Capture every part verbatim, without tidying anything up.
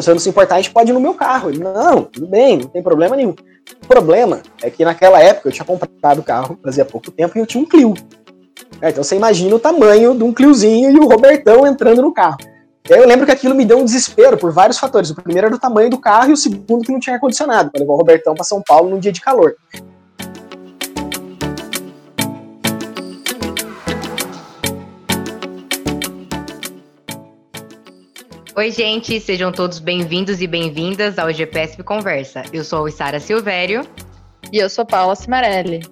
Se eu não se importar, a gente pode ir no meu carro. Ele, não, tudo bem, não tem problema nenhum. O problema é que naquela época eu tinha comprado o carro, fazia pouco tempo, e eu tinha um Clio. É, então você imagina o tamanho de um Cliozinho e o Robertão entrando no carro. E aí eu lembro que aquilo me deu um desespero por vários fatores. O primeiro era o tamanho do carro e o segundo que não tinha ar-condicionado, para levar o Robertão para São Paulo num dia de calor. Oi, gente, sejam todos bem-vindos e bem-vindas ao G P S P Conversa. Eu sou a Isara Silvério. E eu sou Paula Simarelli.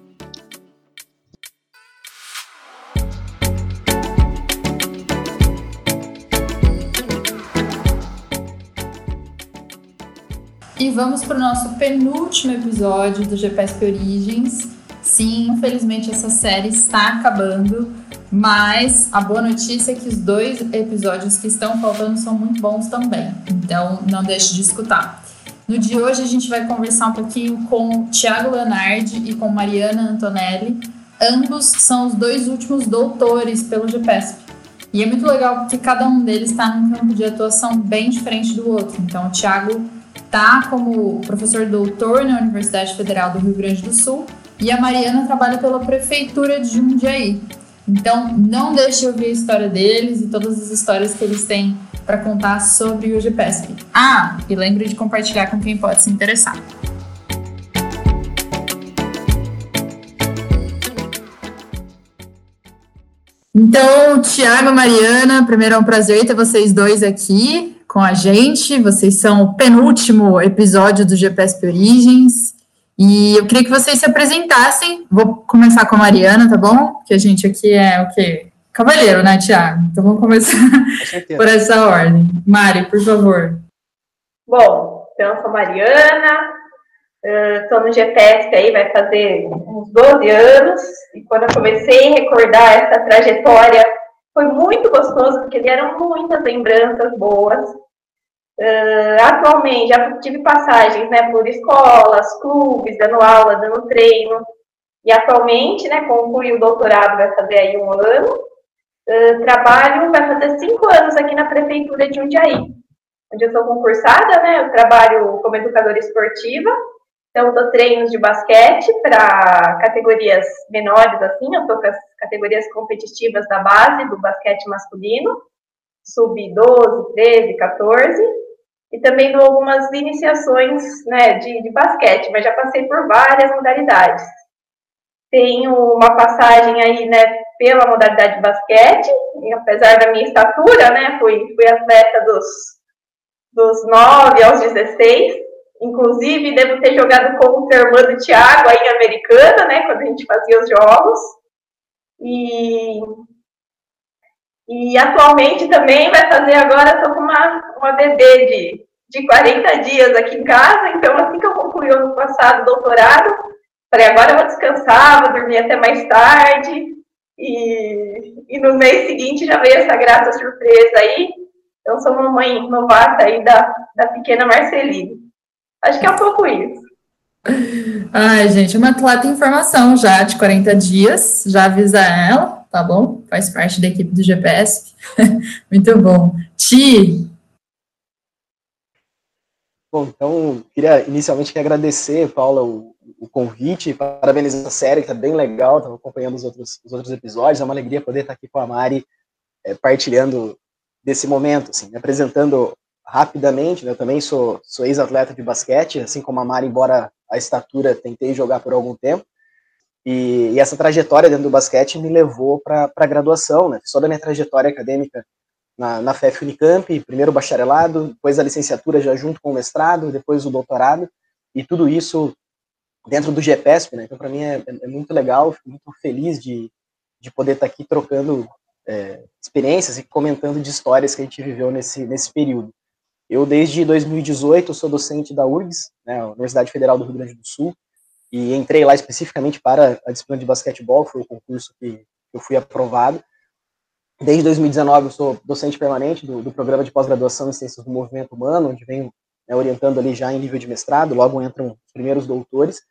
E vamos para o nosso penúltimo episódio do G P S P Origins. Sim, infelizmente essa série está acabando. Mas a boa notícia é que os dois episódios que estão faltando são muito bons também, então não deixe de escutar. No de hoje a gente vai conversar um pouquinho com o Tiago Leonardo e com Mariana Antonelli. Ambos são os dois últimos doutores pelo G P S P. E é muito legal porque cada um deles está num campo de atuação bem diferente do outro. Então o Tiago está como professor doutor na Universidade Federal do Rio Grande do Sul e a Mariana trabalha pela Prefeitura de Jundiaí. Então, não deixe de ouvir a história deles e todas as histórias que eles têm para contar sobre o G P S P. Ah, e lembre de compartilhar com quem pode se interessar. Então, Tiago e Mariana, primeiro é um prazer ter vocês dois aqui com a gente. Vocês são o penúltimo episódio do G P S P Origins. E eu queria que vocês se apresentassem. Vou começar com a Mariana, tá bom? Que a gente aqui é o quê? Cavalheiro, né, Tiago? Então vamos começar por essa ordem. Mari, por favor. Bom, então eu sou a Mariana, estou no G P S aí, vai fazer uns doze anos, e quando eu comecei a recordar essa trajetória, foi muito gostoso, porque vieram muitas lembranças boas. Uh, atualmente já tive passagens, né, por escolas, clubes, dando aula, dando treino, e atualmente, né, concluí o doutorado, vai fazer aí um ano, uh, trabalho, vai fazer cinco anos aqui na Prefeitura de Jundiaí, onde eu sou concursada, né, eu trabalho como educadora esportiva, então dou treinos de basquete para categorias menores, assim, eu estou com as categorias competitivas da base do basquete masculino, sub doze, treze, quatorze, e também dou algumas iniciações, né, de, de basquete, mas já passei por várias modalidades. Tenho uma passagem aí, né, pela modalidade de basquete, e apesar da minha estatura, né, fui, fui atleta dos, dos nove aos dezesseis, inclusive devo ter jogado com o irmão do Tiago aí, americana, né, quando a gente fazia os jogos, e... E atualmente também vai fazer agora, estou com uma, uma bebê de, de quarenta dias aqui em casa, então assim que eu concluí o ano passado o doutorado, falei, agora eu vou descansar, vou dormir até mais tarde, e, e no mês seguinte já veio essa grata surpresa aí, então sou mamãe novata aí da, da pequena Marceline. Acho que é um pouco isso. Ai, gente, uma atleta em formação já de quarenta dias, já avisa ela. Tá bom? Faz parte da equipe do G P S. Muito bom. Ti! Bom, então, queria inicialmente agradecer, Paula, o, o convite, parabenizar essa série, que tá bem legal, estava acompanhando os outros, os outros episódios, é uma alegria poder estar aqui com a Mari, é, partilhando desse momento, assim, me apresentando rapidamente, né, eu também sou, sou ex-atleta de basquete, assim como a Mari, embora a estatura, tentei jogar por algum tempo, E, e essa trajetória dentro do basquete me levou para a graduação, né? Fiz toda a minha trajetória acadêmica na, na F E F Unicamp, primeiro o bacharelado, depois a licenciatura já junto com o mestrado, depois o doutorado, e tudo isso dentro do GEPESP, né? Então, para mim é, é muito legal, fico muito feliz de, de poder estar aqui trocando é, experiências e comentando de histórias que a gente viveu nesse, nesse período. Eu, desde dois mil e dezoito, sou docente da U F R G S, né, Universidade Federal do Rio Grande do Sul, e entrei lá especificamente para a disciplina de basquetebol, foi o concurso que eu fui aprovado. Desde dois mil e dezenove eu sou docente permanente do, do Programa de Pós-Graduação em Ciências do Movimento Humano, onde venho, né, orientando ali já em nível de mestrado, logo entram os primeiros doutores.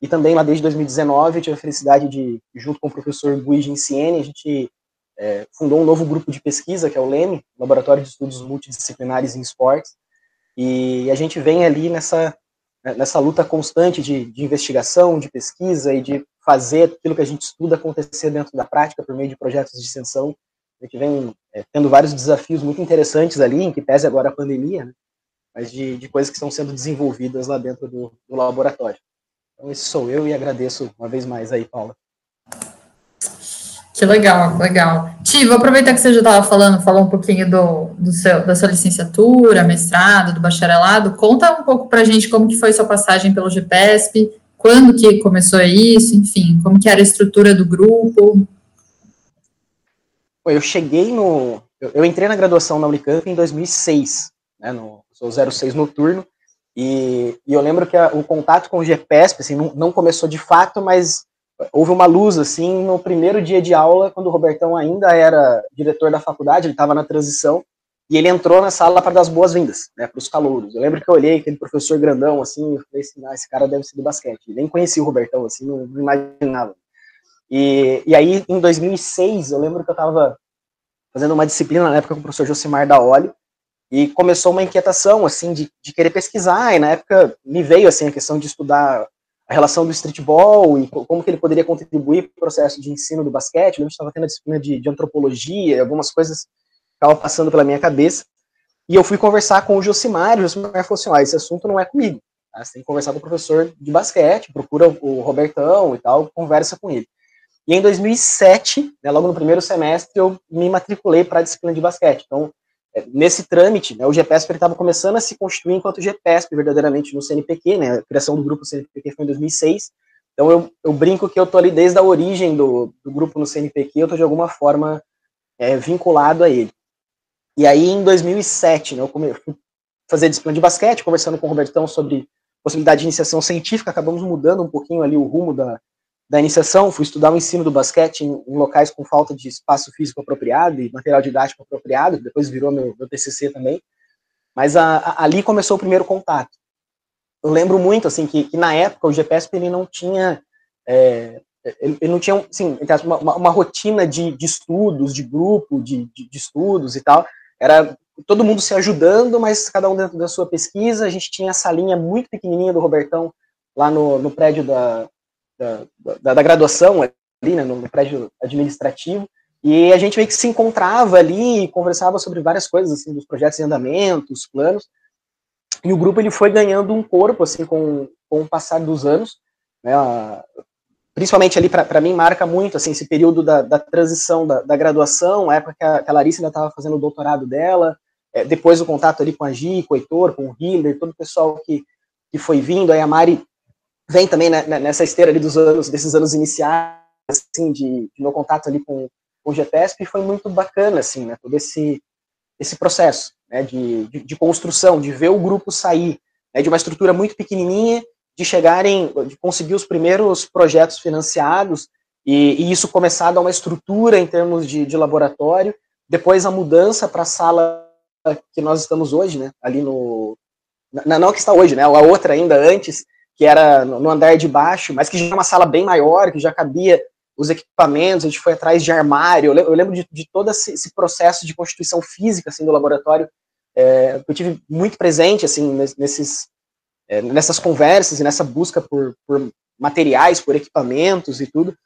E também lá desde dois mil e dezenove eu tive a felicidade de, junto com o professor Buígin Ciene, a gente é, fundou um novo grupo de pesquisa, que é o LEME, Laboratório de Estudos Multidisciplinares em Esportes, E a gente vem ali nessa, nessa luta constante de, de investigação, de pesquisa e de fazer aquilo que a gente estuda acontecer dentro da prática por meio de projetos de extensão. A gente vem é, tendo vários desafios muito interessantes ali, em que pese agora a pandemia, né, mas de, de coisas que estão sendo desenvolvidas lá dentro do, do laboratório. Então, esse sou eu e agradeço uma vez mais aí, Paula. Que legal, legal. Ti, vou aproveitar que você já estava falando, falou um pouquinho do, do seu, da sua licenciatura, mestrado, do bacharelado. Conta um pouco pra gente como que foi sua passagem pelo G P S P, quando que começou isso, enfim, como que era a estrutura do grupo. Eu cheguei no... Eu, eu entrei na graduação na Unicamp em dois mil e seis, né, no, sou zero seis noturno, e, e eu lembro que a, o contato com o G P S P, assim, não, não começou de fato, mas... Houve uma luz, assim, no primeiro dia de aula, quando o Robertão ainda era diretor da faculdade, ele estava na transição, e ele entrou na sala para dar as boas-vindas, né, para os calouros. Eu lembro que eu olhei aquele professor grandão, assim, e falei assim, ah, esse cara deve ser do basquete. Eu nem conhecia o Robertão, assim, não, não imaginava. E, e aí, em dois mil e seis, eu lembro que eu estava fazendo uma disciplina, na época, com o professor Josimar Daolio, e começou uma inquietação, assim, de, de querer pesquisar, e na época me veio, assim, a questão de estudar a relação do streetball e como que ele poderia contribuir para o processo de ensino do basquete. Eu estava tendo a disciplina de, de antropologia, algumas coisas estavam passando pela minha cabeça, e eu fui conversar com o Josimar, e o Josimar falou assim, ah, esse assunto não é comigo, tá? Você tem que conversar com o professor de basquete, procura o Robertão e tal, conversa com ele. E em dois mil e sete, né, logo no primeiro semestre, eu me matriculei para a disciplina de basquete. Então, nesse trâmite, né, o G P S P estava começando a se constituir enquanto G P S P, verdadeiramente, no C N P Q, né, a criação do grupo C N P Q foi em dois mil e seis, então eu, eu brinco que eu estou ali desde a origem do, do grupo no C N P Q, eu estou de alguma forma é, vinculado a ele. E aí, em dois mil e sete, né, eu comecei a fazer disciplina de basquete, conversando com o Robertão sobre possibilidade de iniciação científica, acabamos mudando um pouquinho ali o rumo da, da iniciação, fui estudar o ensino do basquete em, em locais com falta de espaço físico apropriado e material didático apropriado, depois virou meu, meu T C C também, mas a, a, ali começou o primeiro contato. Eu lembro muito, assim, que, que na época o G P S P, ele não tinha, é, ele, ele não tinha, assim, uma, uma rotina de, de estudos, de grupo, de, de, de estudos e tal, era todo mundo se ajudando, mas cada um dentro da sua pesquisa. A gente tinha essa linha muito pequenininha do Robertão, lá no, no prédio da Da, da, da graduação ali, né, no prédio administrativo, e a gente meio que se encontrava ali e conversava sobre várias coisas, assim, dos projetos em andamento, os planos, e o grupo ele foi ganhando um corpo, assim, com, com o passar dos anos, né, principalmente ali, para mim, marca muito, assim, esse período da, da transição da, da graduação, a época que a, que a Larissa ainda estava fazendo o doutorado dela, é, depois o contato ali com a Gi, com o Heitor, com o Hilder, todo o pessoal que, que foi vindo, aí a Mari vem também, né, nessa esteira ali dos anos, desses anos iniciais, assim, de, de meu contato ali com, com o G P S P, foi muito bacana, assim, né, todo esse, esse processo, né, de, de, de construção, de ver o grupo sair, né, de uma estrutura muito pequenininha, de chegarem, de conseguir os primeiros projetos financiados, e, e isso começar a dar uma estrutura em termos de, de laboratório, depois a mudança para a sala que nós estamos hoje, né, ali no, na, não que está hoje, né, a outra ainda antes, que era no andar de baixo, mas que já era uma sala bem maior, que já cabia os equipamentos, a gente foi atrás de armário. Eu lembro de, de todo esse processo de constituição física, assim, do laboratório, é, eu tive muito presente, assim, nesses, é, nessas conversas e nessa busca por, por materiais, por equipamentos e tudo,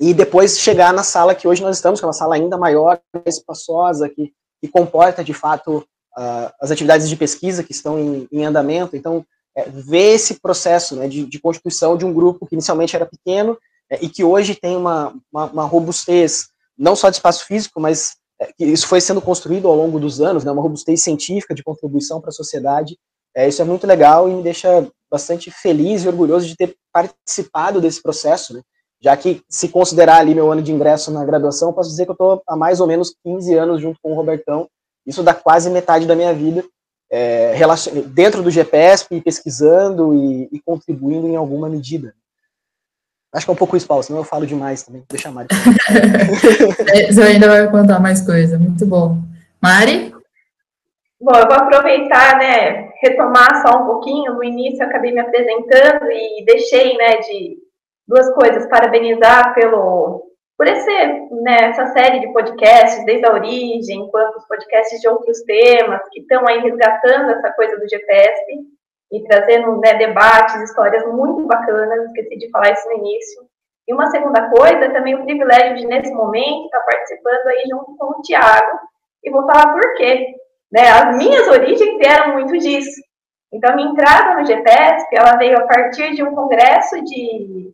e depois chegar na sala que hoje nós estamos, que é uma sala ainda maior, espaçosa, que, que comporta, de fato, uh, as atividades de pesquisa que estão em, em andamento. Então, É, ver esse processo, né, de, de constituição de um grupo que inicialmente era pequeno, é, e que hoje tem uma, uma, uma robustez, não só de espaço físico, mas é, que isso foi sendo construído ao longo dos anos, né, uma robustez científica de contribuição para a sociedade. É, isso é muito legal e me deixa bastante feliz e orgulhoso de ter participado desse processo, né, já que, se considerar ali meu ano de ingresso na graduação, posso dizer que eu estou há mais ou menos quinze anos junto com o Robertão, isso dá quase metade da minha vida, É, dentro do G P S P, pesquisando e, e contribuindo em alguma medida. Acho que é um pouco isso, Paulo, senão eu falo demais também. Deixa a Mari. Você ainda vai contar mais coisa, muito bom. Mari? Bom, eu vou aproveitar, né, retomar só um pouquinho. No início eu acabei me apresentando e deixei, né, de duas coisas. Parabenizar pelo por esse, né, essa série de podcasts, desde a origem, quanto os podcasts de outros temas, que estão aí resgatando essa coisa do G P S P e trazendo, né, debates, histórias muito bacanas, esqueci de falar isso no início. E uma segunda coisa, também o privilégio de, nesse momento, estar participando aí junto com o Tiago, e vou falar por quê. Né, as minhas origens vieram muito disso. Então, a minha entrada no G P S P, ela veio a partir de um congresso de,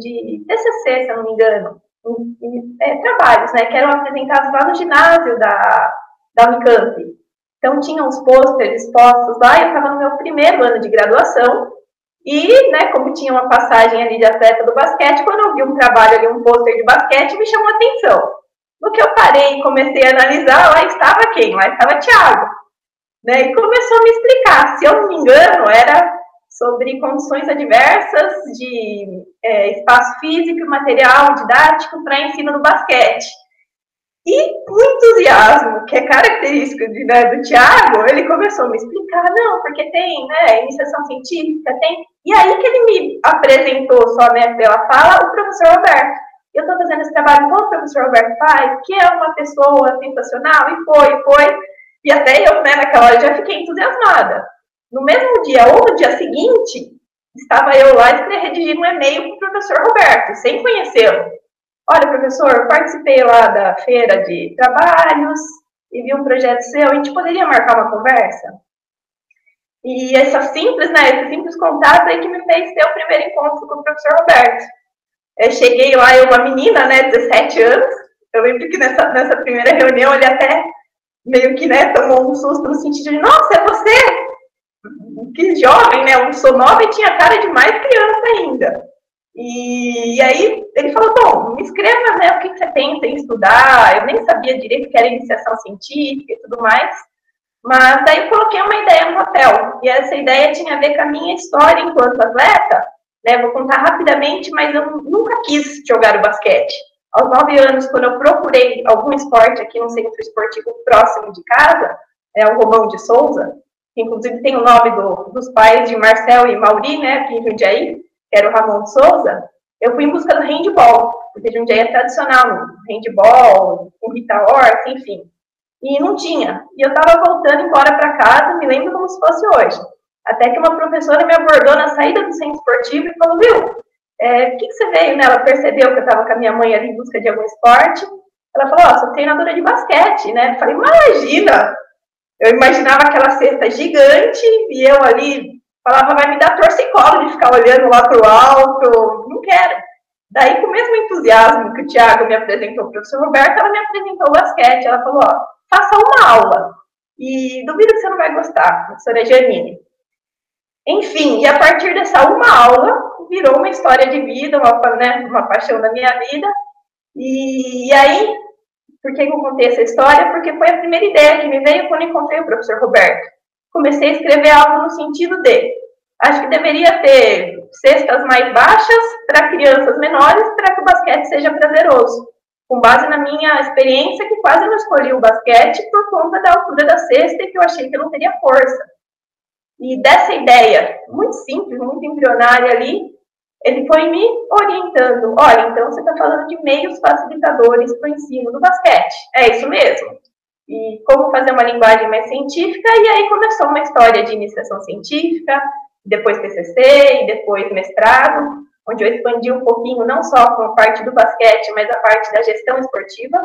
de T C C, se eu não me engano, em, é, trabalhos, né, que eram apresentados lá no ginásio da, da Unicamp. Então, tinham os pôsteres expostos lá, eu estava no meu primeiro ano de graduação, e, né, como tinha uma passagem ali de atleta do basquete, quando eu vi um trabalho ali, um pôster de basquete, me chamou a atenção. No que eu parei e comecei a analisar, lá estava quem? Lá estava Tiago. Né, e começou a me explicar, se eu não me engano, era sobre condições adversas de é, espaço físico e material didático para ensino do basquete. E com entusiasmo, que é característico de, né, do Tiago, ele começou a me explicar, não, porque tem, né, iniciação científica, tem... E aí que ele me apresentou, só, né, pela fala, o professor Roberto. Eu estou fazendo esse trabalho com o professor Roberto Paz, que é uma pessoa sensacional, e foi, foi. E até eu, né, naquela hora já fiquei entusiasmada. No mesmo dia, ou no dia seguinte, estava eu lá e redigindo um e-mail para o professor Roberto, sem conhecê-lo. Olha, professor, participei lá da feira de trabalhos e vi um projeto seu, a gente poderia marcar uma conversa? E essa simples, né, esse simples contato aí que me fez ter o primeiro encontro com o professor Roberto. Eu cheguei lá, eu, uma menina, né, dezessete anos, eu lembro que nessa, nessa primeira reunião ele até meio que, né, tomou um susto no sentido de, nossa, é você? Que jovem, né, eu sou nova e tinha cara de mais criança ainda. E, e aí ele falou, bom, me escreva, né, o que você pensa em estudar, eu nem sabia direito que era iniciação científica e tudo mais, mas daí eu coloquei uma ideia no papel, e essa ideia tinha a ver com a minha história enquanto atleta, né, vou contar rapidamente, mas eu nunca quis jogar o basquete. Aos nove anos, quando eu procurei algum esporte aqui no centro esportivo próximo de casa, é o Ramon de Souza, que inclusive tem o nome do, dos pais de Marcel e Mauri, né, aqui em Jundiaí, que era o Ramon de Souza, eu fui em busca do handball, porque Jundiaí é tradicional, handball, com Rita Horta, enfim. E não tinha. E eu estava voltando embora para casa, me lembro como se fosse hoje. Até que uma professora me abordou na saída do centro esportivo e falou, viu, é, o que, que você veio, né? Ela percebeu que eu estava com a minha mãe ali em busca de algum esporte. Ela falou, ó, oh, sou treinadora de basquete, né? Eu falei, imagina! Eu imaginava aquela cesta gigante e eu ali... Falava, vai me dar torcicolo de ficar olhando lá pro alto, não quero. Daí, com o mesmo entusiasmo que o Tiago me apresentou, o professor Roberto, ela me apresentou o basquete. Ela falou, ó, faça uma aula. E duvido que você não vai gostar, professora Janine. Enfim, e a partir dessa uma aula, virou uma história de vida, uma, né, uma paixão da minha vida. E, e aí, por que eu contei essa história? Porque foi a primeira ideia que me veio quando encontrei o professor Roberto. Comecei a escrever algo no sentido de, acho que deveria ter cestas mais baixas para crianças menores, para que o basquete seja prazeroso. Com base na minha experiência, que quase não escolhi o basquete por conta da altura da cesta e que eu achei que eu não teria força. E dessa ideia, muito simples, muito embrionária ali, ele foi me orientando. Olha, então você está falando de meios facilitadores para o ensino do basquete. É isso mesmo. E como fazer uma linguagem mais científica, e aí começou uma história de iniciação científica, depois T C C, e depois mestrado, onde eu expandi um pouquinho, não só com a parte do basquete, mas a parte da gestão esportiva.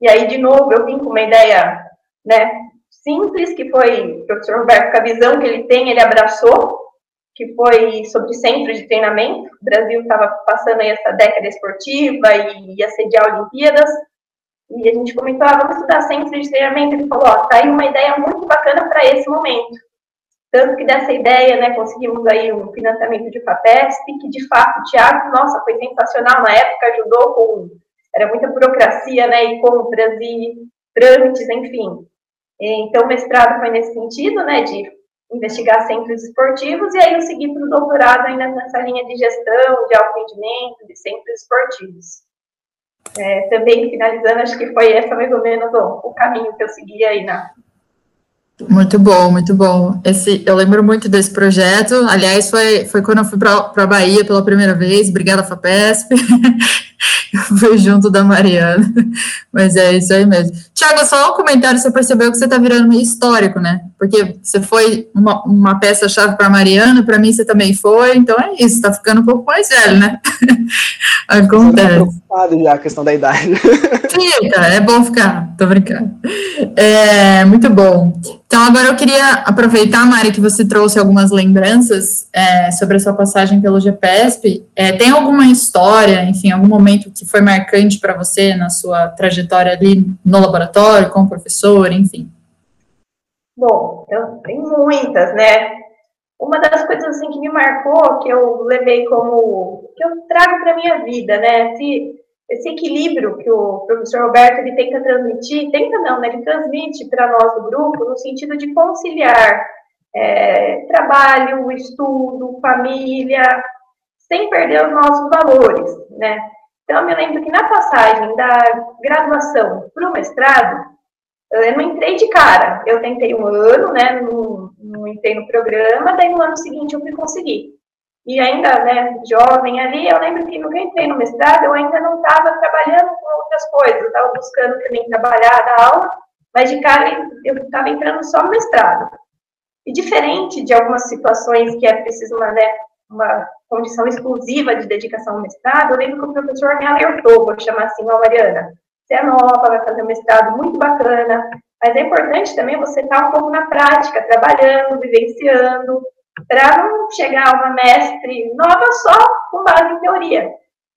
E aí, de novo, eu vim com uma ideia, né, simples, que foi o professor Roberto, com a visão que ele tem, ele abraçou, que foi sobre centro de treinamento. O Brasil estava passando aí essa década esportiva e ia sediar Olimpíadas, e a gente comentou, ah, vamos estudar centro de treinamento, ele falou, ó, tá aí uma ideia muito bacana para esse momento. Tanto que dessa ideia, né, conseguimos aí um financiamento de FAPESP, que de fato o Tiago, nossa, foi sensacional na época, ajudou com, era muita burocracia, né, e compras e trâmites, enfim. Então o mestrado foi nesse sentido, né, de investigar centros esportivos, e aí eu segui para o doutorado ainda nessa linha de gestão, de atendimento, de centros esportivos. É, também finalizando, acho que foi essa mais ou menos o, o caminho que eu segui aí na... Muito bom, muito bom. Esse, eu lembro muito desse projeto, aliás, foi, foi quando eu fui para a Bahia pela primeira vez, obrigada, FAPESP, Eu fui junto da Mariana, mas é isso aí mesmo. Tiago, só um comentário, você percebeu que você está virando meio histórico, né? Porque você foi uma, uma peça-chave para a Mariana, para mim você também foi, então é isso, está ficando um pouco mais velho, né? Acontece. Eu tô preocupado já, a questão da idade. Fica, é bom ficar, tô brincando. É, muito bom. Então, agora eu queria aproveitar, Mari, que você trouxe algumas lembranças é, sobre a sua passagem pelo G P S P. É, tem alguma história, enfim, algum momento que foi marcante para você na sua trajetória ali no laboratório, com o professor, enfim? Bom, eu, tem muitas, né? Uma das coisas assim, que me marcou, que eu levei como... que eu trago para a minha vida, né? Esse, esse equilíbrio que o professor Roberto ele tenta transmitir, tenta não, né? Ele transmite para nós do grupo no sentido de conciliar é, trabalho, estudo, família, sem perder os nossos valores, né? Então, eu me lembro que na passagem da graduação para o mestrado, eu não entrei de cara, eu tentei um ano, né, não, não entrei no programa, daí no ano seguinte eu fui conseguir. E ainda, né, jovem ali, eu lembro que nunca entrei no mestrado, eu ainda não estava trabalhando com outras coisas, eu estava buscando também trabalhar, dar aula, mas de cara eu estava entrando só no mestrado. E diferente de algumas situações que é preciso uma, né, uma condição exclusiva de dedicação ao mestrado, eu lembro que o professor me alertou, vou chamar assim, ó, Mariana, você é nova, vai fazer um mestrado muito bacana, mas é importante também você estar um pouco na prática, trabalhando, vivenciando, para não chegar a uma mestre nova só com base em teoria.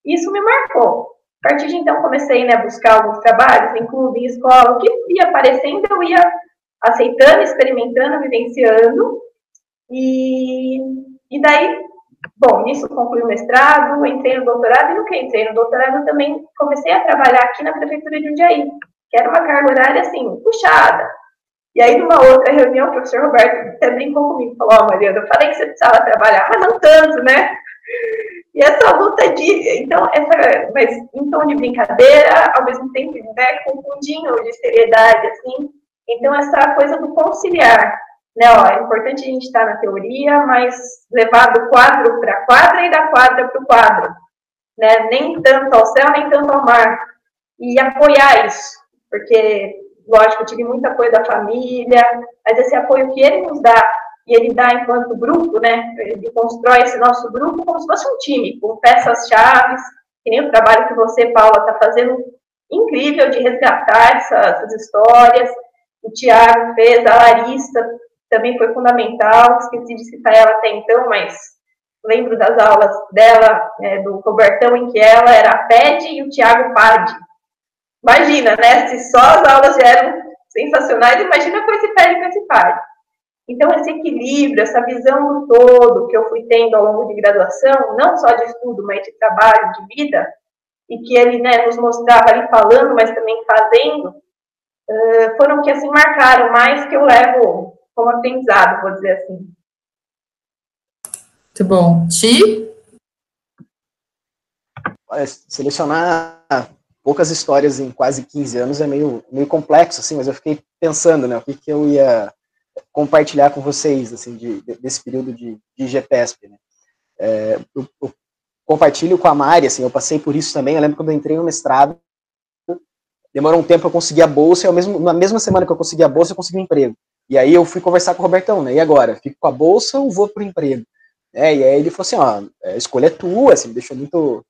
Isso me marcou. A partir de então, comecei, né, a buscar alguns trabalhos em clube, em escola, o que ia aparecendo, eu ia aceitando, experimentando, vivenciando, e, e daí... Bom, nisso concluí o mestrado, entrei no doutorado, e no que entrei no doutorado também comecei a trabalhar aqui na Prefeitura de Jundiaí, que era uma carga horária, assim, puxada. E aí, numa outra reunião, o professor Roberto até brincou comigo, falou, ó, oh, Mariana, eu falei que você precisava trabalhar, mas não tanto, né? E essa luta de, então, essa, mas em tom de brincadeira, ao mesmo tempo, né, com um fundinho de seriedade, assim, então essa coisa do conciliar. Né, ó, é importante a gente estar na teoria, mas levar do quadro para a quadra e da quadra para o quadro. Né? Nem tanto ao céu, nem tanto ao mar. E apoiar isso. Porque, lógico, eu tive muito apoio da família, mas esse apoio que ele nos dá, e ele dá enquanto grupo, né, ele constrói esse nosso grupo como se fosse um time, com peças-chave, que nem o trabalho que você, Paula, está fazendo, incrível de resgatar essas, essas histórias. O Tiago fez, a Larissa... também foi fundamental, esqueci de citar ela até então, mas lembro das aulas dela, né, do Robertão, em que ela era a P E D e o Tiago P A D. Imagina, né, se só as aulas já eram sensacionais, imagina com esse P E D e com esse P A D. Então, esse equilíbrio, essa visão do todo que eu fui tendo ao longo de graduação, não só de estudo, mas de trabalho, de vida, e que ele, né, nos mostrava ali falando, mas também fazendo, foram que, assim, marcaram mais que eu levo... como aprendizado, vou dizer assim. Muito bom. Ti? Olha, selecionar poucas histórias em quase quinze anos é meio, meio complexo, assim, mas eu fiquei pensando, né, o que, que eu ia compartilhar com vocês, assim, de, desse período de, de G P S P, né. É, eu, eu compartilho com a Mari, assim, eu passei por isso também, eu lembro quando eu entrei no mestrado, demorou um tempo, eu consegui a bolsa, e ao mesmo, na mesma semana que eu consegui a bolsa, eu consegui um emprego. E aí eu fui conversar com o Robertão, né, e agora? Fico com a bolsa ou vou pro emprego? É, e aí ele falou assim, ó, a escolha é tua, assim, me deixou muito,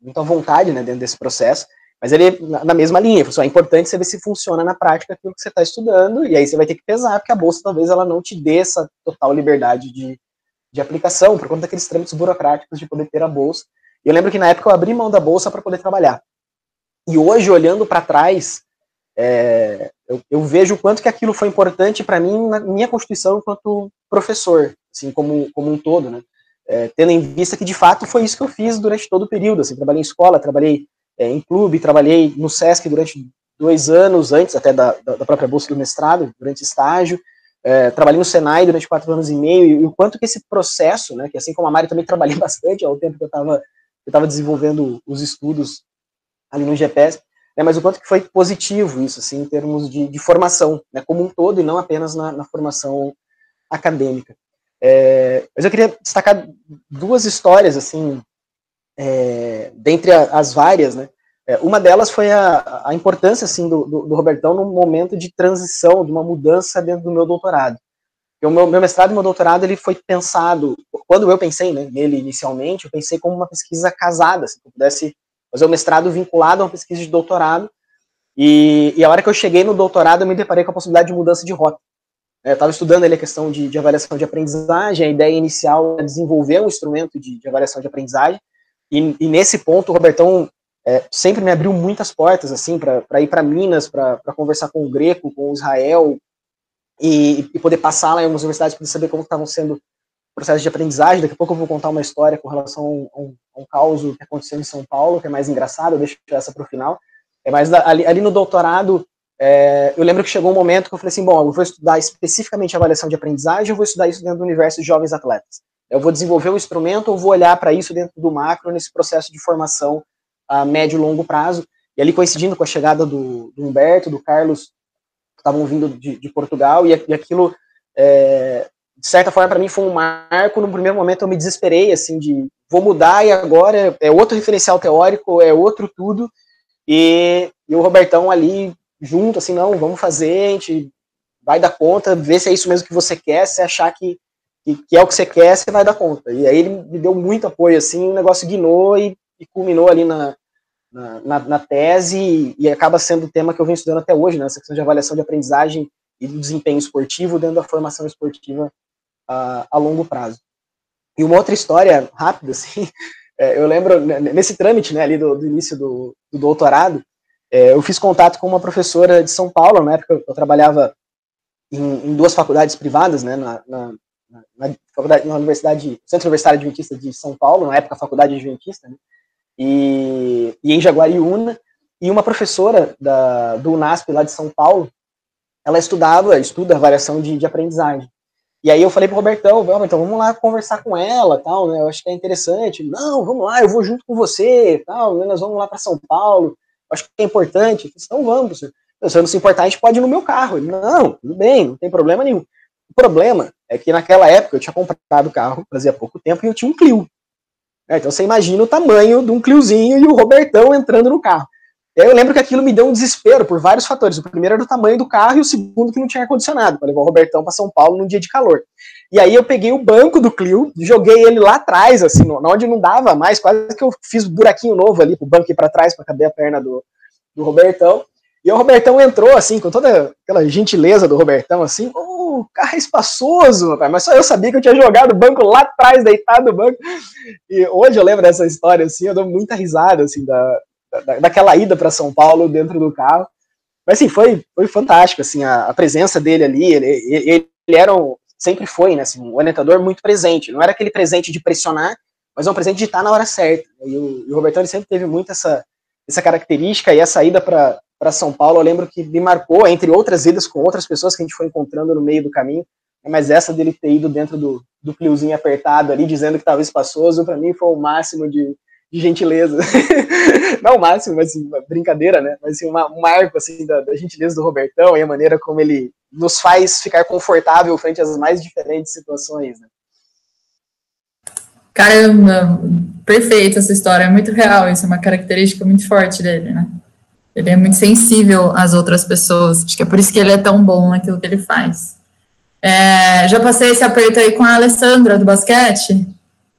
muito à vontade, né, dentro desse processo, mas ele, na mesma linha, ele falou assim, ó, é importante você ver se funciona na prática aquilo que você está estudando, e aí você vai ter que pesar, porque a bolsa talvez ela não te dê essa total liberdade de, de aplicação, por conta daqueles trâmites burocráticos de poder ter a bolsa. E eu lembro que na época eu abri mão da bolsa para poder trabalhar. E hoje, olhando para trás, É, eu, eu vejo o quanto que aquilo foi importante para mim na minha constituição enquanto professor, assim, como, como um todo, né, é, tendo em vista que de fato foi isso que eu fiz durante todo o período, assim, trabalhei em escola, trabalhei é, em clube, trabalhei no SESC durante dois anos, antes até da, da, da própria bolsa do mestrado, durante estágio, é, trabalhei no Senai durante quatro anos e meio, e, e o quanto que esse processo, né, que assim como a Mari também trabalhei bastante ao tempo que eu estava eu tava desenvolvendo os estudos ali no G P S, É, mas o quanto que foi positivo isso, assim, em termos de, de formação, né, como um todo, e não apenas na, na formação acadêmica. É, mas eu queria destacar duas histórias, assim, é, dentre as várias, né, é, uma delas foi a, a importância, assim, do, do, do Robertão no momento de transição, de uma mudança dentro do meu doutorado. O meu, meu mestrado e meu doutorado, ele foi pensado, quando eu pensei, né, nele inicialmente, eu pensei como uma pesquisa casada, se eu pudesse fazer o mestrado vinculado a uma pesquisa de doutorado, e, e a hora que eu cheguei no doutorado, eu me deparei com a possibilidade de mudança de rota. Eu estava estudando ali a questão de, de avaliação de aprendizagem, a ideia inicial era desenvolver um instrumento de, de avaliação de aprendizagem, e, e nesse ponto o Robertão é, sempre me abriu muitas portas, assim, para ir para Minas, para conversar com o Greco, com o Israel, E, e poder passar lá em algumas universidades para saber como estavam sendo processos de aprendizagem. Daqui a pouco eu vou contar uma história com relação a um, a um caos que aconteceu em São Paulo, que é mais engraçado, eu deixo essa para o final. É, mas ali, ali no doutorado, é, eu lembro que chegou um momento que eu falei assim, bom, eu vou estudar especificamente a avaliação de aprendizagem, eu vou estudar isso dentro do universo de jovens atletas. Eu vou desenvolver um instrumento, eu vou olhar para isso dentro do macro, nesse processo de formação a médio e longo prazo. E ali coincidindo com a chegada do, do Humberto, do Carlos, estavam vindo de, de Portugal, e, e aquilo, é, de certa forma, para mim foi um marco. No primeiro momento eu me desesperei, assim, de vou mudar, e agora é outro referencial teórico, é outro tudo, e, e o Robertão ali, junto, assim, não, vamos fazer, a gente vai dar conta, vê se é isso mesmo que você quer, se achar que, que, que é o que você quer, você vai dar conta. E aí ele me deu muito apoio, assim, o negócio guinou e, e culminou ali na... Na, na tese, e acaba sendo o tema que eu venho estudando até hoje, né, essa questão de avaliação de aprendizagem e do desempenho esportivo dentro da formação esportiva uh, a longo prazo. E uma outra história rápida, assim, é, eu lembro, nesse trâmite, né, ali do, do início do, do doutorado, é, eu fiz contato com uma professora de São Paulo, na época eu trabalhava em, em duas faculdades privadas, né, na, na, na, faculdade, na Universidade, Centro Universitário Adventista de São Paulo, na época a Faculdade Adventista, né, E, e em Jaguariúna, e uma professora da, do UNASP lá de São Paulo, ela estudava, estuda avaliação de, de aprendizagem. E aí eu falei pro Robertão, Robertão, vamos lá conversar com ela, tal, né, eu acho que é interessante. Não, vamos lá, eu vou junto com você, tal, nós vamos lá para São Paulo, acho que é importante. Então vamos, professor. Se eu não se importar, a gente pode ir no meu carro. Ele, não, tudo bem, não tem problema nenhum. O problema é que naquela época eu tinha comprado o carro, fazia pouco tempo, e eu tinha um Clio. É, então você imagina o tamanho de um Cliozinho e o Robertão entrando no carro. E aí eu lembro que aquilo me deu um desespero por vários fatores. O primeiro era o tamanho do carro e o segundo que não tinha ar-condicionado, para levar o Robertão para São Paulo num dia de calor. E aí eu peguei o banco do Clio, joguei ele lá atrás, assim, onde não dava mais, quase que eu fiz um buraquinho novo ali pro banco ir para trás para caber a perna do, do Robertão. E o Robertão entrou, assim, com toda aquela gentileza do Robertão, assim, o oh, carro é espaçoso, rapaz, mas só eu sabia que eu tinha jogado o banco lá atrás, deitado no banco. E hoje eu lembro dessa história, assim, eu dou muita risada, assim, da, da, daquela ida para São Paulo dentro do carro. Mas, assim, foi, foi fantástico, assim, a, a presença dele ali, ele, ele, ele era um, sempre foi, né, assim, um orientador muito presente. Não era aquele presente de pressionar, mas é um presente de estar na hora certa. E o, e o Robertão, ele sempre teve muito essa, essa característica, e essa ida para para São Paulo, eu lembro que me marcou, entre outras idas com outras pessoas que a gente foi encontrando no meio do caminho, mas essa dele ter ido dentro do, do Cliozinho apertado ali, dizendo que estava espaçoso, para mim foi o máximo de, de gentileza. Não o máximo, mas assim, uma brincadeira, né? Mas assim, uma, um marco assim, da, da gentileza do Robertão e a maneira como ele nos faz ficar confortável frente às mais diferentes situações, né? Caramba, perfeita essa história, é muito real, isso é uma característica muito forte dele, né? Ele é muito sensível às outras pessoas. Acho que é por isso que ele é tão bom naquilo que ele faz. É, já passei esse aperto aí com a Alessandra, do basquete.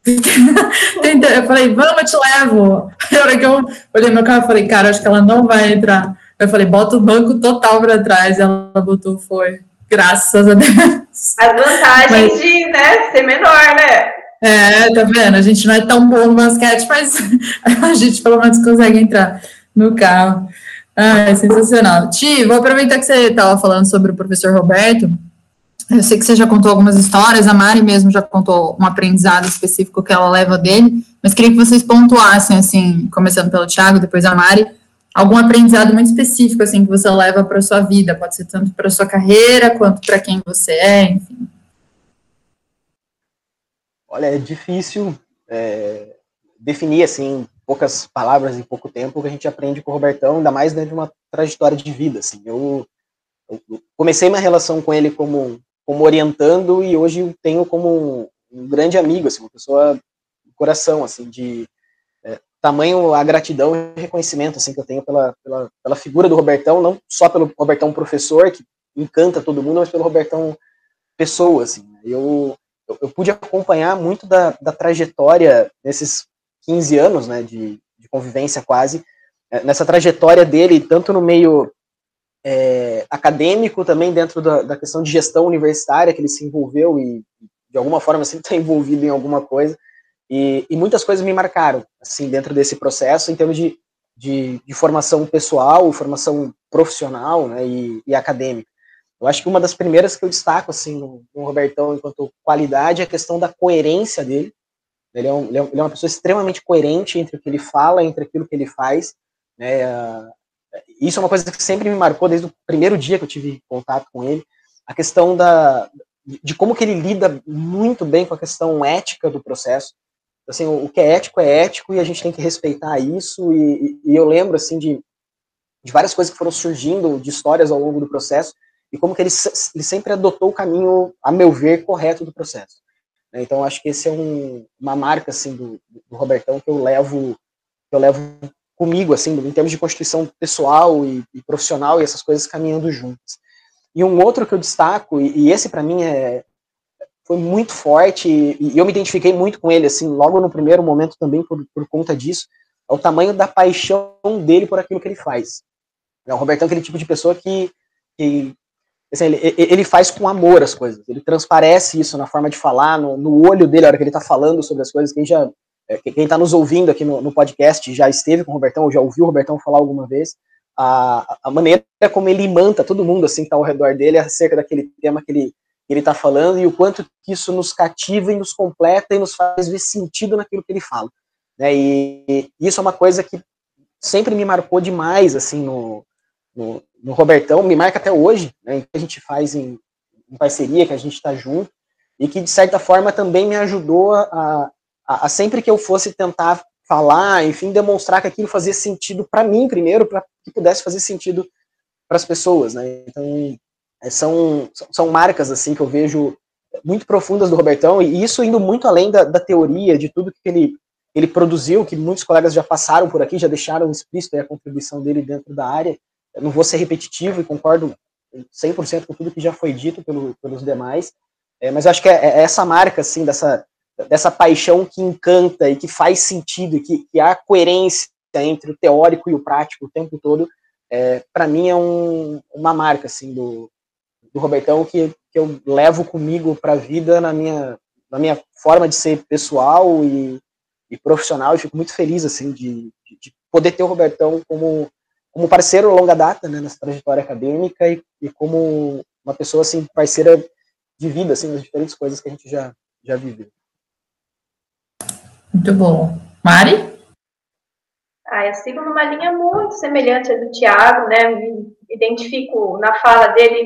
Eu falei, vamos, eu te levo. Na hora que eu olhei meu carro, eu falei, cara, acho que ela não vai entrar. Eu falei, bota o banco total para trás. Ela botou, foi. Graças a Deus. A vantagem mas, de né, ser menor, né? É, tá vendo? A gente não é tão bom no basquete, mas a gente pelo menos consegue entrar no carro. Ah, é sensacional. Ti, vou aproveitar que você estava falando sobre o professor Roberto. Eu sei que você já contou algumas histórias, a Mari mesmo já contou um aprendizado específico que ela leva dele, mas queria que vocês pontuassem, assim, começando pelo Tiago, depois a Mari, algum aprendizado muito específico, assim, que você leva para a sua vida, pode ser tanto para a sua carreira, quanto para quem você é, enfim. Olha, é difícil é, definir, assim, poucas palavras em pouco tempo que a gente aprende com o Robertão, ainda mais dentro de uma trajetória de vida, assim. Eu, eu comecei minha relação com ele como, como orientando e hoje eu tenho como um, um grande amigo, assim, uma pessoa do coração, assim, de, é, tamanho a gratidão e reconhecimento assim, que eu tenho pela, pela, pela figura do Robertão, não só pelo Robertão professor, que encanta todo mundo, mas pelo Robertão pessoa, assim. Eu, eu, eu pude acompanhar muito da, da trajetória nesses quinze anos, né, de, de convivência quase, nessa trajetória dele, tanto no meio é, acadêmico, também dentro da, da questão de gestão universitária, que ele se envolveu e, de alguma forma, sempre está envolvido em alguma coisa, e, e muitas coisas me marcaram, assim, dentro desse processo, em termos de, de, de formação pessoal, formação profissional, né, e, e acadêmica. Eu acho que uma das primeiras que eu destaco, assim, no, no Robertão, enquanto qualidade, é a questão da coerência dele. Ele é, um, ele é uma pessoa extremamente coerente entre o que ele fala, entre aquilo que ele faz, né, isso é uma coisa que sempre me marcou desde o primeiro dia que eu tive contato com ele, a questão da, de como que ele lida muito bem com a questão ética do processo, assim, o que é ético é ético e a gente tem que respeitar isso, e, e eu lembro, assim, de, de várias coisas que foram surgindo, de histórias ao longo do processo, e como que ele, ele sempre adotou o caminho, a meu ver, correto do processo. Então, acho que esse é um, uma marca, assim, do, do Robertão que eu levo, que eu levo comigo, assim, em termos de constituição pessoal e, e profissional, e essas coisas caminhando juntas. E um outro que eu destaco, e, e esse para mim é, foi muito forte, e, e eu me identifiquei muito com ele, assim, logo no primeiro momento também por, por conta disso, é o tamanho da paixão dele por aquilo que ele faz. O Robertão é aquele tipo de pessoa que, que assim, ele, ele faz com amor as coisas, ele transparece isso na forma de falar, no, no olho dele, a hora que ele tá falando sobre as coisas, quem já... Quem está nos ouvindo aqui no, no podcast já esteve com o Robertão, ou já ouviu o Robertão falar alguma vez, a, a maneira como ele imanta todo mundo assim, que está ao redor dele acerca daquele tema que ele está ele falando, e o quanto que isso nos cativa e nos completa e nos faz ver sentido naquilo que ele fala. Né? E, e isso é uma coisa que sempre me marcou demais assim, no, no, no Robertão, me marca até hoje, né? Que a gente faz em, em parceria, que a gente está junto, e que de certa forma também me ajudou a A, a sempre que eu fosse tentar falar, enfim, demonstrar que aquilo fazia sentido para mim primeiro, para que pudesse fazer sentido para as pessoas, né? Então, é, são, são marcas, assim, que eu vejo muito profundas do Robertão, e isso indo muito além da, da teoria, de tudo que ele, ele produziu, que muitos colegas já passaram por aqui, já deixaram explícito aí a contribuição dele dentro da área. Eu não vou ser repetitivo e concordo cem por cento com tudo que já foi dito pelo, pelos demais, é, mas eu acho que é, é essa marca, assim, dessa... dessa paixão que encanta e que faz sentido, e que, que há coerência entre o teórico e o prático o tempo todo, é, para mim é um, uma marca assim, do, do Robertão que, que eu levo comigo para a vida na minha, na minha forma de ser pessoal e, e profissional, e fico muito feliz assim, de, de poder ter o Robertão como, como parceiro longa data, né, nessa trajetória acadêmica, e, e como uma pessoa assim, parceira de vida assim, nas diferentes coisas que a gente já, já viveu. Muito bom. Mari? Ah, eu sigo numa linha muito semelhante à do Tiago, né? Me identifico na fala dele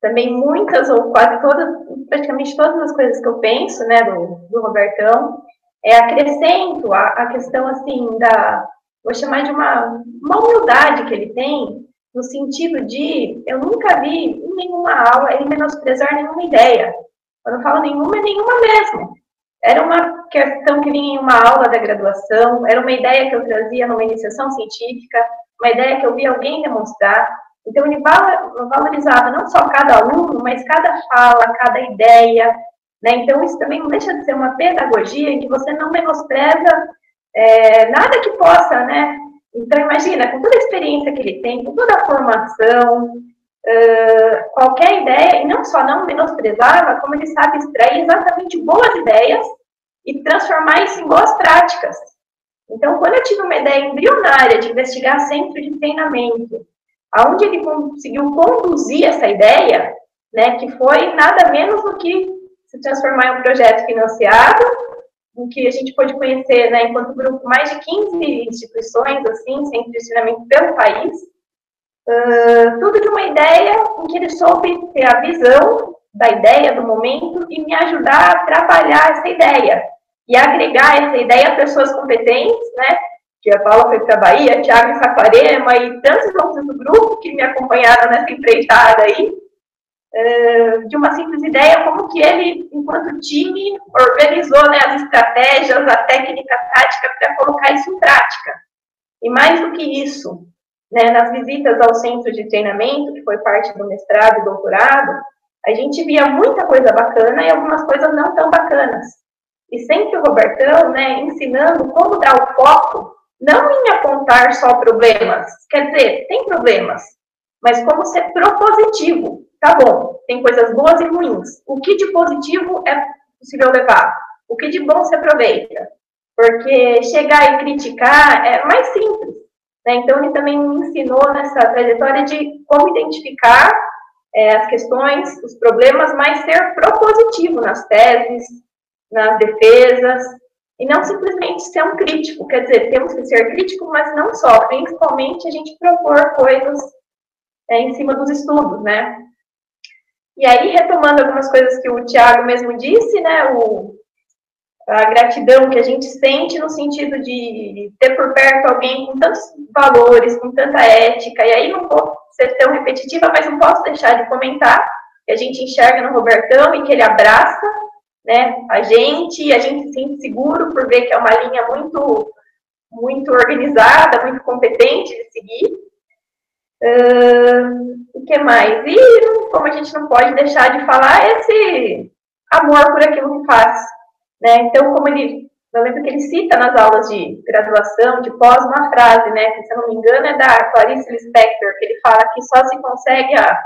também muitas, ou quase todas, praticamente todas as coisas que eu penso, né, do, do Robertão. É, acrescento a, a questão, assim, da... Vou chamar de uma, uma humildade que ele tem, no sentido de... Eu nunca vi em nenhuma aula ele menosprezar nenhuma ideia. Quando eu falo nenhuma, é nenhuma mesmo. Era uma questão que vinha em uma aula da graduação, era uma ideia que eu trazia numa iniciação científica, uma ideia que eu via alguém demonstrar. Então, ele valorizava não só cada aluno, mas cada fala, cada ideia. Né? Então, isso também não deixa de ser uma pedagogia em que você não menospreza é, nada que possa, né? Então, imagina, com toda a experiência que ele tem, com toda a formação, Uh, qualquer ideia, e não só não menosprezava, como ele sabe extrair exatamente boas ideias e transformar isso em boas práticas. Então, quando eu tive uma ideia embrionária de investigar centro de treinamento, aonde ele conseguiu conduzir essa ideia, né, que foi nada menos do que se transformar em um projeto financiado, o que a gente pôde conhecer, né, enquanto grupo, mais de quinze instituições, assim, centro de treinamento pelo país. Uh, tudo de uma ideia em que ele soube ter a visão da ideia do momento e me ajudar a trabalhar essa ideia e agregar essa ideia a pessoas competentes, né? Que a Paula foi para a Bahia, Tiago em Saquarema e tantos outros do grupo que me acompanharam nessa empreitada aí. de uma simples ideia, como que ele, enquanto time, organizou, né, as estratégias, a técnica, a tática, para colocar isso em prática. E mais do que isso, né, nas visitas ao centro de treinamento, que foi parte do mestrado e doutorado, a gente via muita coisa bacana e algumas coisas não tão bacanas. E sempre o Robertão, né, ensinando como dar o foco, não em apontar só problemas, quer dizer, tem problemas, mas como ser propositivo. Tá bom, tem coisas boas e ruins. O que de positivo é possível levar? O que de bom se aproveita? Porque chegar e criticar é mais simples, né? Então, ele também me ensinou nessa trajetória de como identificar é, as questões, os problemas, mas ser propositivo nas teses, nas defesas, e não simplesmente ser um crítico. Quer dizer, temos que ser crítico, mas não só. Principalmente, a gente propor coisas é, em cima dos estudos, né? E aí, retomando algumas coisas que o Tiago mesmo disse, né, o, a gratidão que a gente sente no sentido de ter por perto alguém com tantos valores, com tanta ética, e aí não vou ser tão repetitiva, mas não posso deixar de comentar que a gente enxerga no Robertão e que ele abraça, né, a gente, e a gente se sente seguro por ver que é uma linha muito, muito organizada, muito competente de seguir. Uh, o que mais? E como a gente não pode deixar de falar, esse amor por aquilo que faz, né? Então, como ele, eu lembro que ele cita nas aulas de graduação, de pós, uma frase, né, que se eu não me engano é da Clarice Lispector, que ele fala que só se consegue a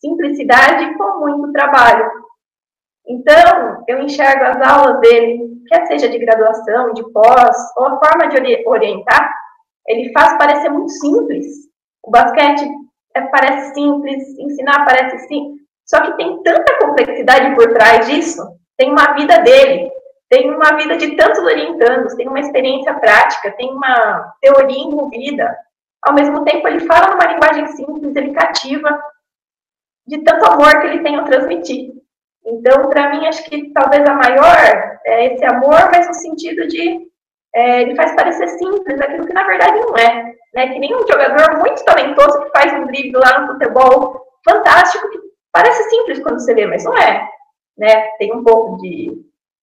simplicidade com muito trabalho. Então, eu enxergo as aulas dele, quer seja de graduação, de pós, ou a forma de orientar, ele faz parecer muito simples. O basquete é, parece simples, ensinar parece simples, só que tem tanta complexidade por trás disso, tem uma vida dele, tem uma vida de tantos orientandos, tem uma experiência prática, tem uma teoria envolvida. Ao mesmo tempo, ele fala numa linguagem simples, ele cativa, de tanto amor que ele tem ao transmitir. Então, para mim, acho que talvez a maior é esse amor, mas no sentido de, é, ele faz parecer simples aquilo que na verdade não é. Né, que nem um jogador muito talentoso que faz um drible lá no futebol fantástico, que parece simples quando você vê, mas não é, né? Tem um pouco de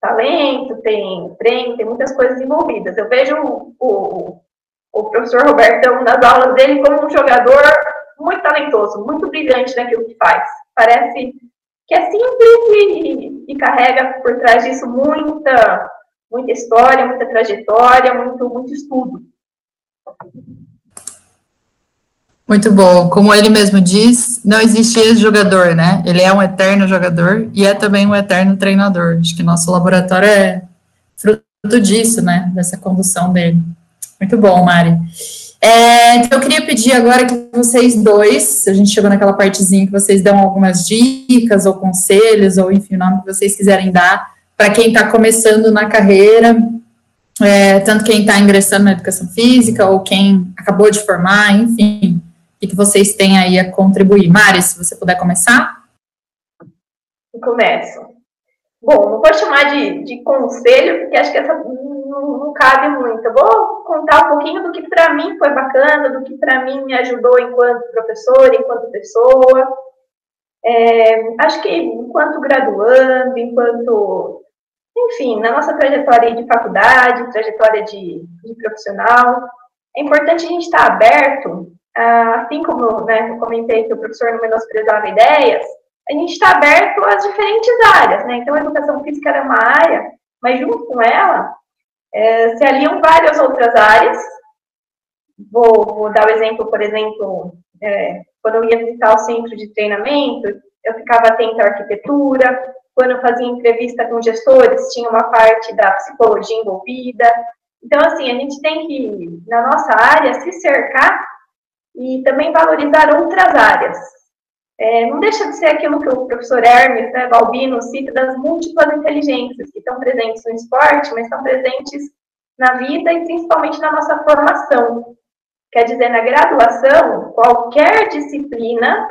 talento, tem treino, tem muitas coisas envolvidas. Eu vejo o, o, o professor Robertão nas aulas dele como um jogador muito talentoso, muito brilhante naquilo que faz. Parece que é simples e, e carrega por trás disso muita, muita história, muita trajetória, muito, muito estudo. Muito bom. Como ele mesmo diz, não existe ex-jogador, né? Ele é um eterno jogador e é também um eterno treinador. Acho que nosso laboratório é fruto disso, né? Dessa condução dele. Muito bom, Mari. É, então, eu queria pedir agora que vocês dois, a gente chegou naquela partezinha que vocês dão algumas dicas ou conselhos, ou enfim, o nome que vocês quiserem dar para quem está começando na carreira, é, tanto quem está ingressando na educação física ou quem acabou de formar, enfim. O que vocês têm aí a contribuir? Mari, se você puder começar. Eu começo. Bom, não vou chamar de, de conselho, porque acho que essa não, não cabe muito. Eu vou contar um pouquinho do que para mim foi bacana, do que para mim me ajudou enquanto professora, enquanto pessoa. É, acho que enquanto graduando, enquanto... Enfim, na nossa trajetória de faculdade, trajetória de, de profissional, é importante a gente estar aberto... Assim como, né, eu comentei que o professor não menosprezava ideias, a gente está aberto às diferentes áreas, né? Então, a educação física era uma área, mas junto com ela, é, se aliam várias outras áreas. Vou, vou dar o exemplo, por exemplo, é, quando eu ia visitar o centro de treinamento, eu ficava atenta à arquitetura, quando eu fazia entrevista com gestores, tinha uma parte da psicologia envolvida. Então, assim, a gente tem que, na nossa área, se cercar e também valorizar outras áreas. É, não deixa de ser aquilo que o professor Hermes, né, Balbino, cita das múltiplas inteligências que estão presentes no esporte, mas estão presentes na vida e principalmente na nossa formação. Quer dizer, na graduação, qualquer disciplina,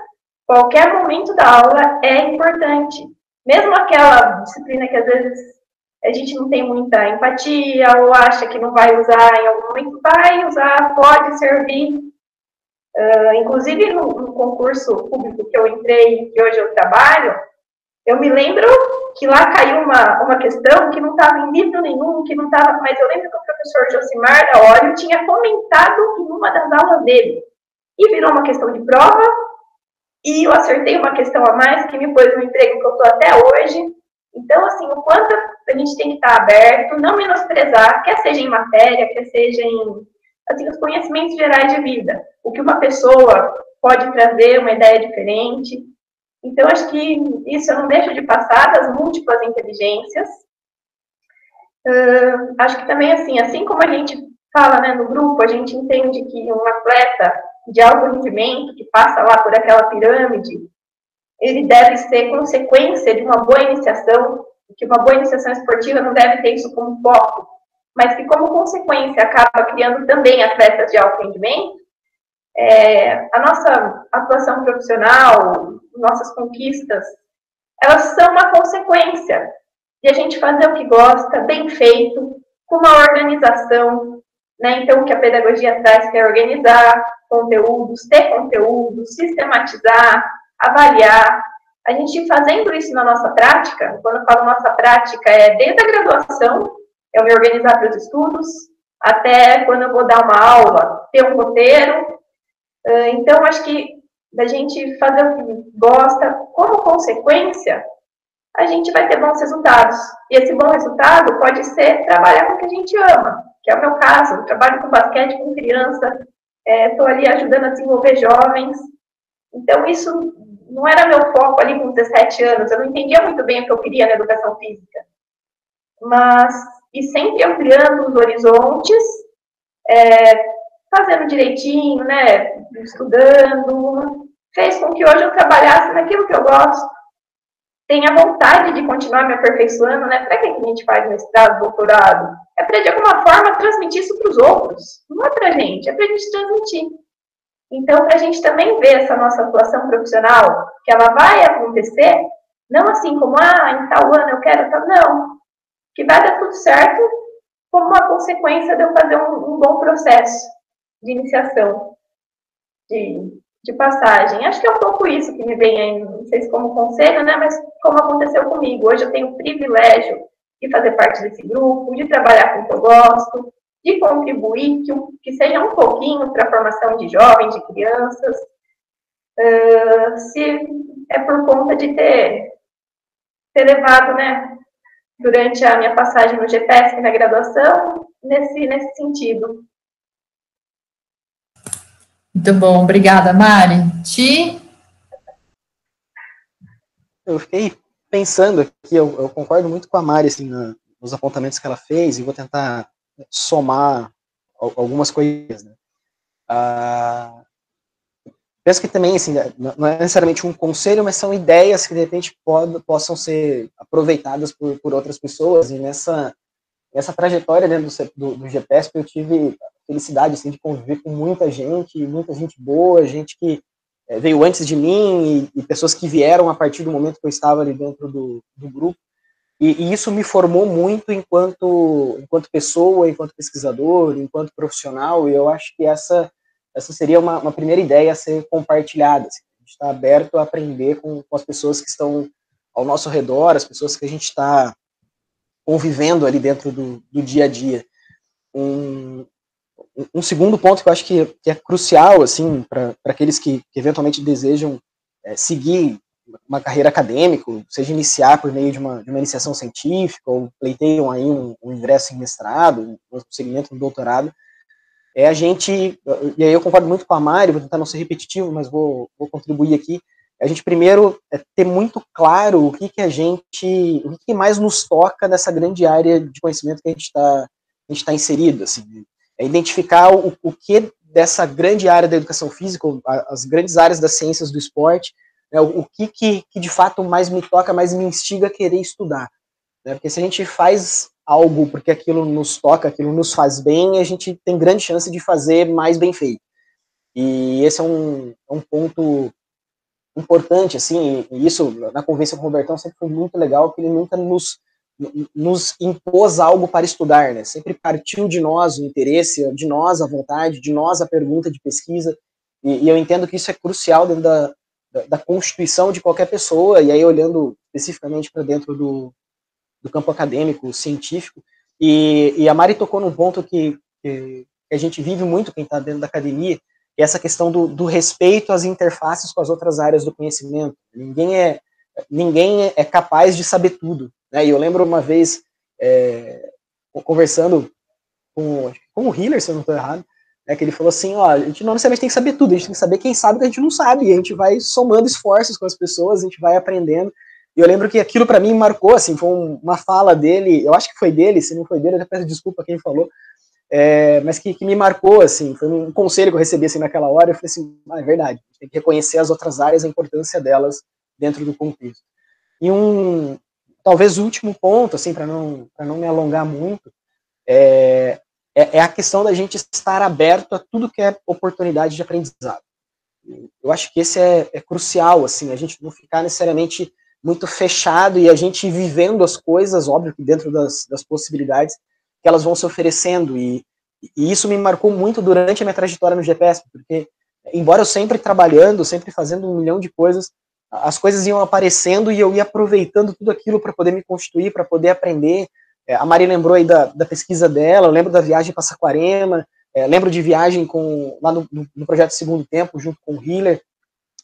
qualquer momento da aula é importante. Mesmo aquela disciplina que às vezes a gente não tem muita empatia ou acha que não vai usar em algum momento, vai usar, pode servir Uh, inclusive, no, no concurso público que eu entrei, que hoje eu trabalho, eu me lembro que lá caiu uma, uma questão que não estava em livro nenhum, que não estava, mas eu lembro que o professor Josimar Daolio tinha comentado em uma das aulas dele. E virou uma questão de prova, e eu acertei uma questão a mais, que me pôs no emprego que eu estou até hoje. Então, assim, o quanto a gente tem que estar aberto, não menosprezar, quer seja em matéria, quer seja em, assim, os conhecimentos gerais de vida. O que uma pessoa pode trazer, uma ideia diferente. Então, acho que isso eu não deixo de passar, das múltiplas inteligências. Uh, acho que também, assim, assim como a gente fala, né, no grupo, a gente entende que um atleta de alto rendimento, que passa lá por aquela pirâmide, ele deve ser consequência de uma boa iniciação, que uma boa iniciação esportiva não deve ter isso como foco, mas que como consequência acaba criando também atletas de alto rendimento. É, a nossa atuação profissional, nossas conquistas, elas são uma consequência de a gente fazer o que gosta, bem feito, com uma organização, né? Então, o que a pedagogia traz, que é organizar conteúdos, ter conteúdos, sistematizar, avaliar. A gente fazendo isso na nossa prática, quando eu falo nossa prática, é desde a graduação, eu me organizar para os estudos, até quando eu vou dar uma aula, ter um roteiro. Então, acho que da gente fazer o que gosta, como consequência, a gente vai ter bons resultados. E esse bom resultado pode ser trabalhar com o que a gente ama, que é o meu caso. Eu trabalho com basquete, com criança, estou é, ali ajudando a desenvolver jovens. Então, isso não era meu foco ali com dezessete anos, eu não entendia muito bem o que eu queria na educação física. Mas, e sempre ampliando os horizontes, é, fazendo direitinho, né, estudando, fez com que hoje eu trabalhasse naquilo que eu gosto, tenha vontade de continuar me aperfeiçoando, né, para que a gente faz mestrado, doutorado? É para, de alguma forma, transmitir isso para os outros, não é para a gente, é para a gente transmitir. Então, para a gente também ver essa nossa atuação profissional, que ela vai acontecer, não assim como, ah, em tal ano eu quero, tal, não, que vai dar tudo certo como uma consequência de eu fazer um, um bom processo de iniciação, de, de passagem. Acho que é um pouco isso que me vem aí, não sei se como conselho, né, mas como aconteceu comigo. Hoje eu tenho o privilégio de fazer parte desse grupo, de trabalhar com o que eu gosto, de contribuir, que, que seja um pouquinho para a formação de jovens, de crianças, uh, se é por conta de ter, ter levado, né, durante a minha passagem no G P S P, na graduação, nesse, nesse sentido. Muito bom, obrigada, Mari. Ti? Eu fiquei pensando aqui, eu, eu concordo muito com a Mari, assim, na, nos apontamentos que ela fez, e vou tentar somar algumas coisas, né? Ah, penso que também, assim, não é necessariamente um conselho, mas são ideias que, de repente, pod, possam ser aproveitadas por, por outras pessoas, e nessa, nessa trajetória dentro do, do, do G P S P eu tive felicidade, assim, de conviver com muita gente, muita gente boa, gente que é, veio antes de mim, e, e pessoas que vieram a partir do momento que eu estava ali dentro do, do grupo. E, e isso me formou muito enquanto, enquanto pessoa, enquanto pesquisador, enquanto profissional, e eu acho que essa, essa seria uma, uma primeira ideia a ser compartilhada. Assim, a gente está aberto a aprender com, com as pessoas que estão ao nosso redor, as pessoas que a gente está convivendo ali dentro do, do dia a dia. Um, um segundo ponto que eu acho que, que é crucial, assim, para aqueles que, que eventualmente desejam é, seguir uma carreira acadêmica, seja iniciar por meio de uma, de uma iniciação científica, ou pleiteiam aí um, um ingresso em mestrado, um segmento, um doutorado, é a gente, e aí eu concordo muito com a Mari, vou tentar não ser repetitivo, mas vou, vou contribuir aqui, a gente primeiro é ter muito claro o que que a gente, o que que mais nos toca nessa grande área de conhecimento que a gente está tá inserido, assim, é identificar o, o que dessa grande área da educação física, as grandes áreas das ciências do esporte, né, o que, que, que de fato mais me toca, mais me instiga a querer estudar, né, porque se a gente faz algo porque aquilo nos toca, aquilo nos faz bem, a gente tem grande chance de fazer mais bem feito, e esse é um, um ponto importante, assim, e isso na conversa com o Robertão sempre foi muito legal, que ele nunca nos, nos impôs algo para estudar, né, sempre partiu de nós o interesse, de nós a vontade, de nós a pergunta de pesquisa. E, e eu entendo que isso é crucial dentro da, da, da constituição de qualquer pessoa, e aí olhando especificamente para dentro do, do campo acadêmico, científico, e, e a Mari tocou num ponto que, que a gente vive muito, quem está dentro da academia, que é essa questão do, do respeito às interfaces com as outras áreas do conhecimento. Ninguém é, ninguém é capaz de saber tudo, né? E eu lembro uma vez, é, conversando com, com o Hilder, se eu não estou errado, né, que ele falou assim, ó, a gente não necessariamente tem que saber tudo, a gente tem que saber quem sabe o que a gente não sabe, e a gente vai somando esforços com as pessoas, a gente vai aprendendo. E eu lembro que aquilo para mim marcou, assim, foi uma fala dele, eu acho que foi dele, se não foi dele, eu já peço desculpa a quem falou, é, mas que, que me marcou, assim, foi um conselho que eu recebi, assim, naquela hora, eu falei assim, ah, é verdade, a gente tem que reconhecer as outras áreas, a importância delas dentro do contexto. E um, talvez o último ponto, assim, para não, para não me alongar muito, é... é a questão da gente estar aberto a tudo que é oportunidade de aprendizado. Eu acho que esse é, é crucial, assim, a gente não ficar necessariamente muito fechado e a gente vivendo as coisas, óbvio, dentro das, das possibilidades que elas vão se oferecendo, e, e isso me marcou muito durante a minha trajetória no G P S P, porque, embora eu sempre trabalhando, sempre fazendo um milhão de coisas, as coisas iam aparecendo e eu ia aproveitando tudo aquilo para poder me constituir, para poder aprender. A Mari lembrou aí da, da pesquisa dela, eu lembro da viagem para Saquarema, é, lembro de viagem com, lá no, no projeto Segundo Tempo, junto com o Hiller,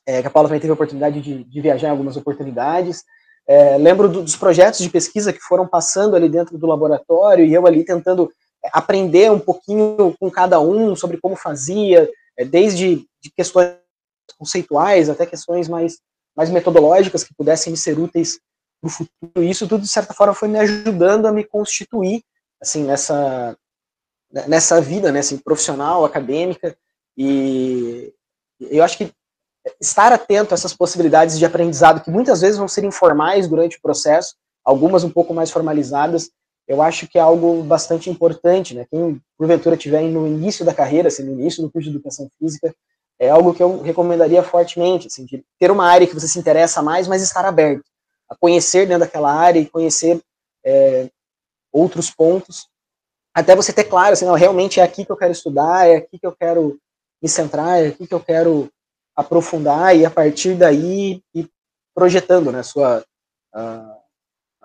é, que a Paula também teve a oportunidade de, de viajar em algumas oportunidades. É, lembro do, dos projetos de pesquisa que foram passando ali dentro do laboratório, e eu ali tentando aprender um pouquinho com cada um sobre como fazia, é, desde de questões conceituais até questões mais, mais metodológicas que pudessem me ser úteis no futuro. Isso tudo, de certa forma, foi me ajudando a me constituir, assim, nessa, nessa vida, né, assim, profissional, acadêmica, e eu acho que estar atento a essas possibilidades de aprendizado, que muitas vezes vão ser informais durante o processo, algumas um pouco mais formalizadas, eu acho que é algo bastante importante, né, quem, porventura, estiver no início da carreira, assim, no início do curso de Educação Física, é algo que eu recomendaria fortemente, assim, de ter uma área que você se interessa mais, mas estar aberto a conhecer dentro daquela área e conhecer é, outros pontos, até você ter claro, assim, não, realmente é aqui que eu quero estudar, é aqui que eu quero me centrar, é aqui que eu quero aprofundar, e a partir daí ir projetando, né, sua, a,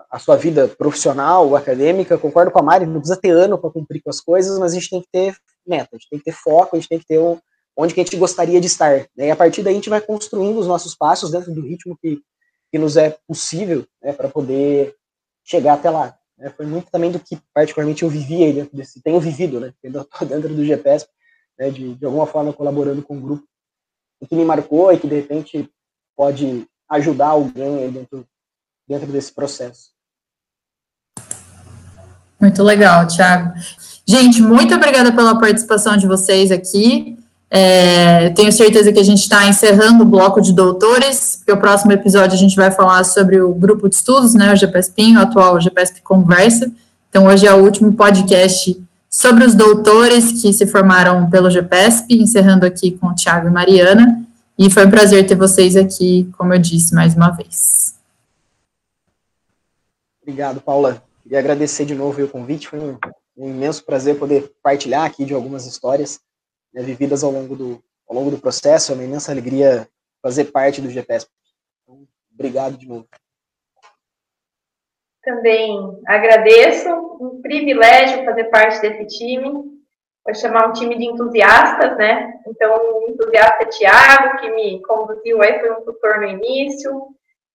a sua vida profissional, acadêmica. Concordo com a Mari, não precisa ter ano para cumprir com as coisas, mas a gente tem que ter meta, a gente tem que ter foco, a gente tem que ter um, onde que a gente gostaria de estar, né, e a partir daí a gente vai construindo os nossos passos dentro do ritmo que que nos é possível, né, para poder chegar até lá. Né? Foi muito também do que, particularmente, eu vivi aí dentro desse... Tenho vivido, né? Estou dentro do G P S P, né, de, de alguma forma colaborando com o grupo, e que me marcou e que, de repente, pode ajudar alguém aí dentro, dentro desse processo. Muito legal, Tiago. Gente, muito obrigada pela participação de vocês aqui. É, tenho certeza que a gente está encerrando o bloco de doutores, porque o próximo episódio a gente vai falar sobre o grupo de estudos, né, o G P S P, o atual G P S P Conversa. Então, hoje é o último podcast sobre os doutores que se formaram pelo G P S P, encerrando aqui com o Tiago e Mariana, e foi um prazer ter vocês aqui, como eu disse, mais uma vez. Obrigado, Paula. Queria agradecer de novo o convite, foi um, um imenso prazer poder partilhar aqui de algumas histórias, né, vividas ao longo, do, ao longo do processo. É uma imensa alegria fazer parte do G P S P. Então, obrigado de novo. Também agradeço, um privilégio fazer parte desse time. Vou chamar um time de entusiastas, né? Então, o entusiasta é Tiago, que me conduziu aí, foi um tutor no início.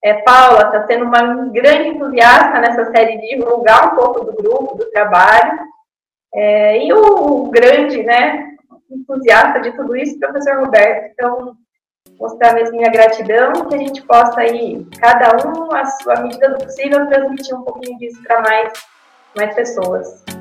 É, Paula está sendo uma grande entusiasta nessa série de divulgar um pouco do grupo, do trabalho. É, e o, o grande, né, entusiasta de tudo isso, professor Roberto. Então, mostrar mesmo minha gratidão, que a gente possa aí, cada um, à sua medida do possível, transmitir um pouquinho disso para mais, mais pessoas.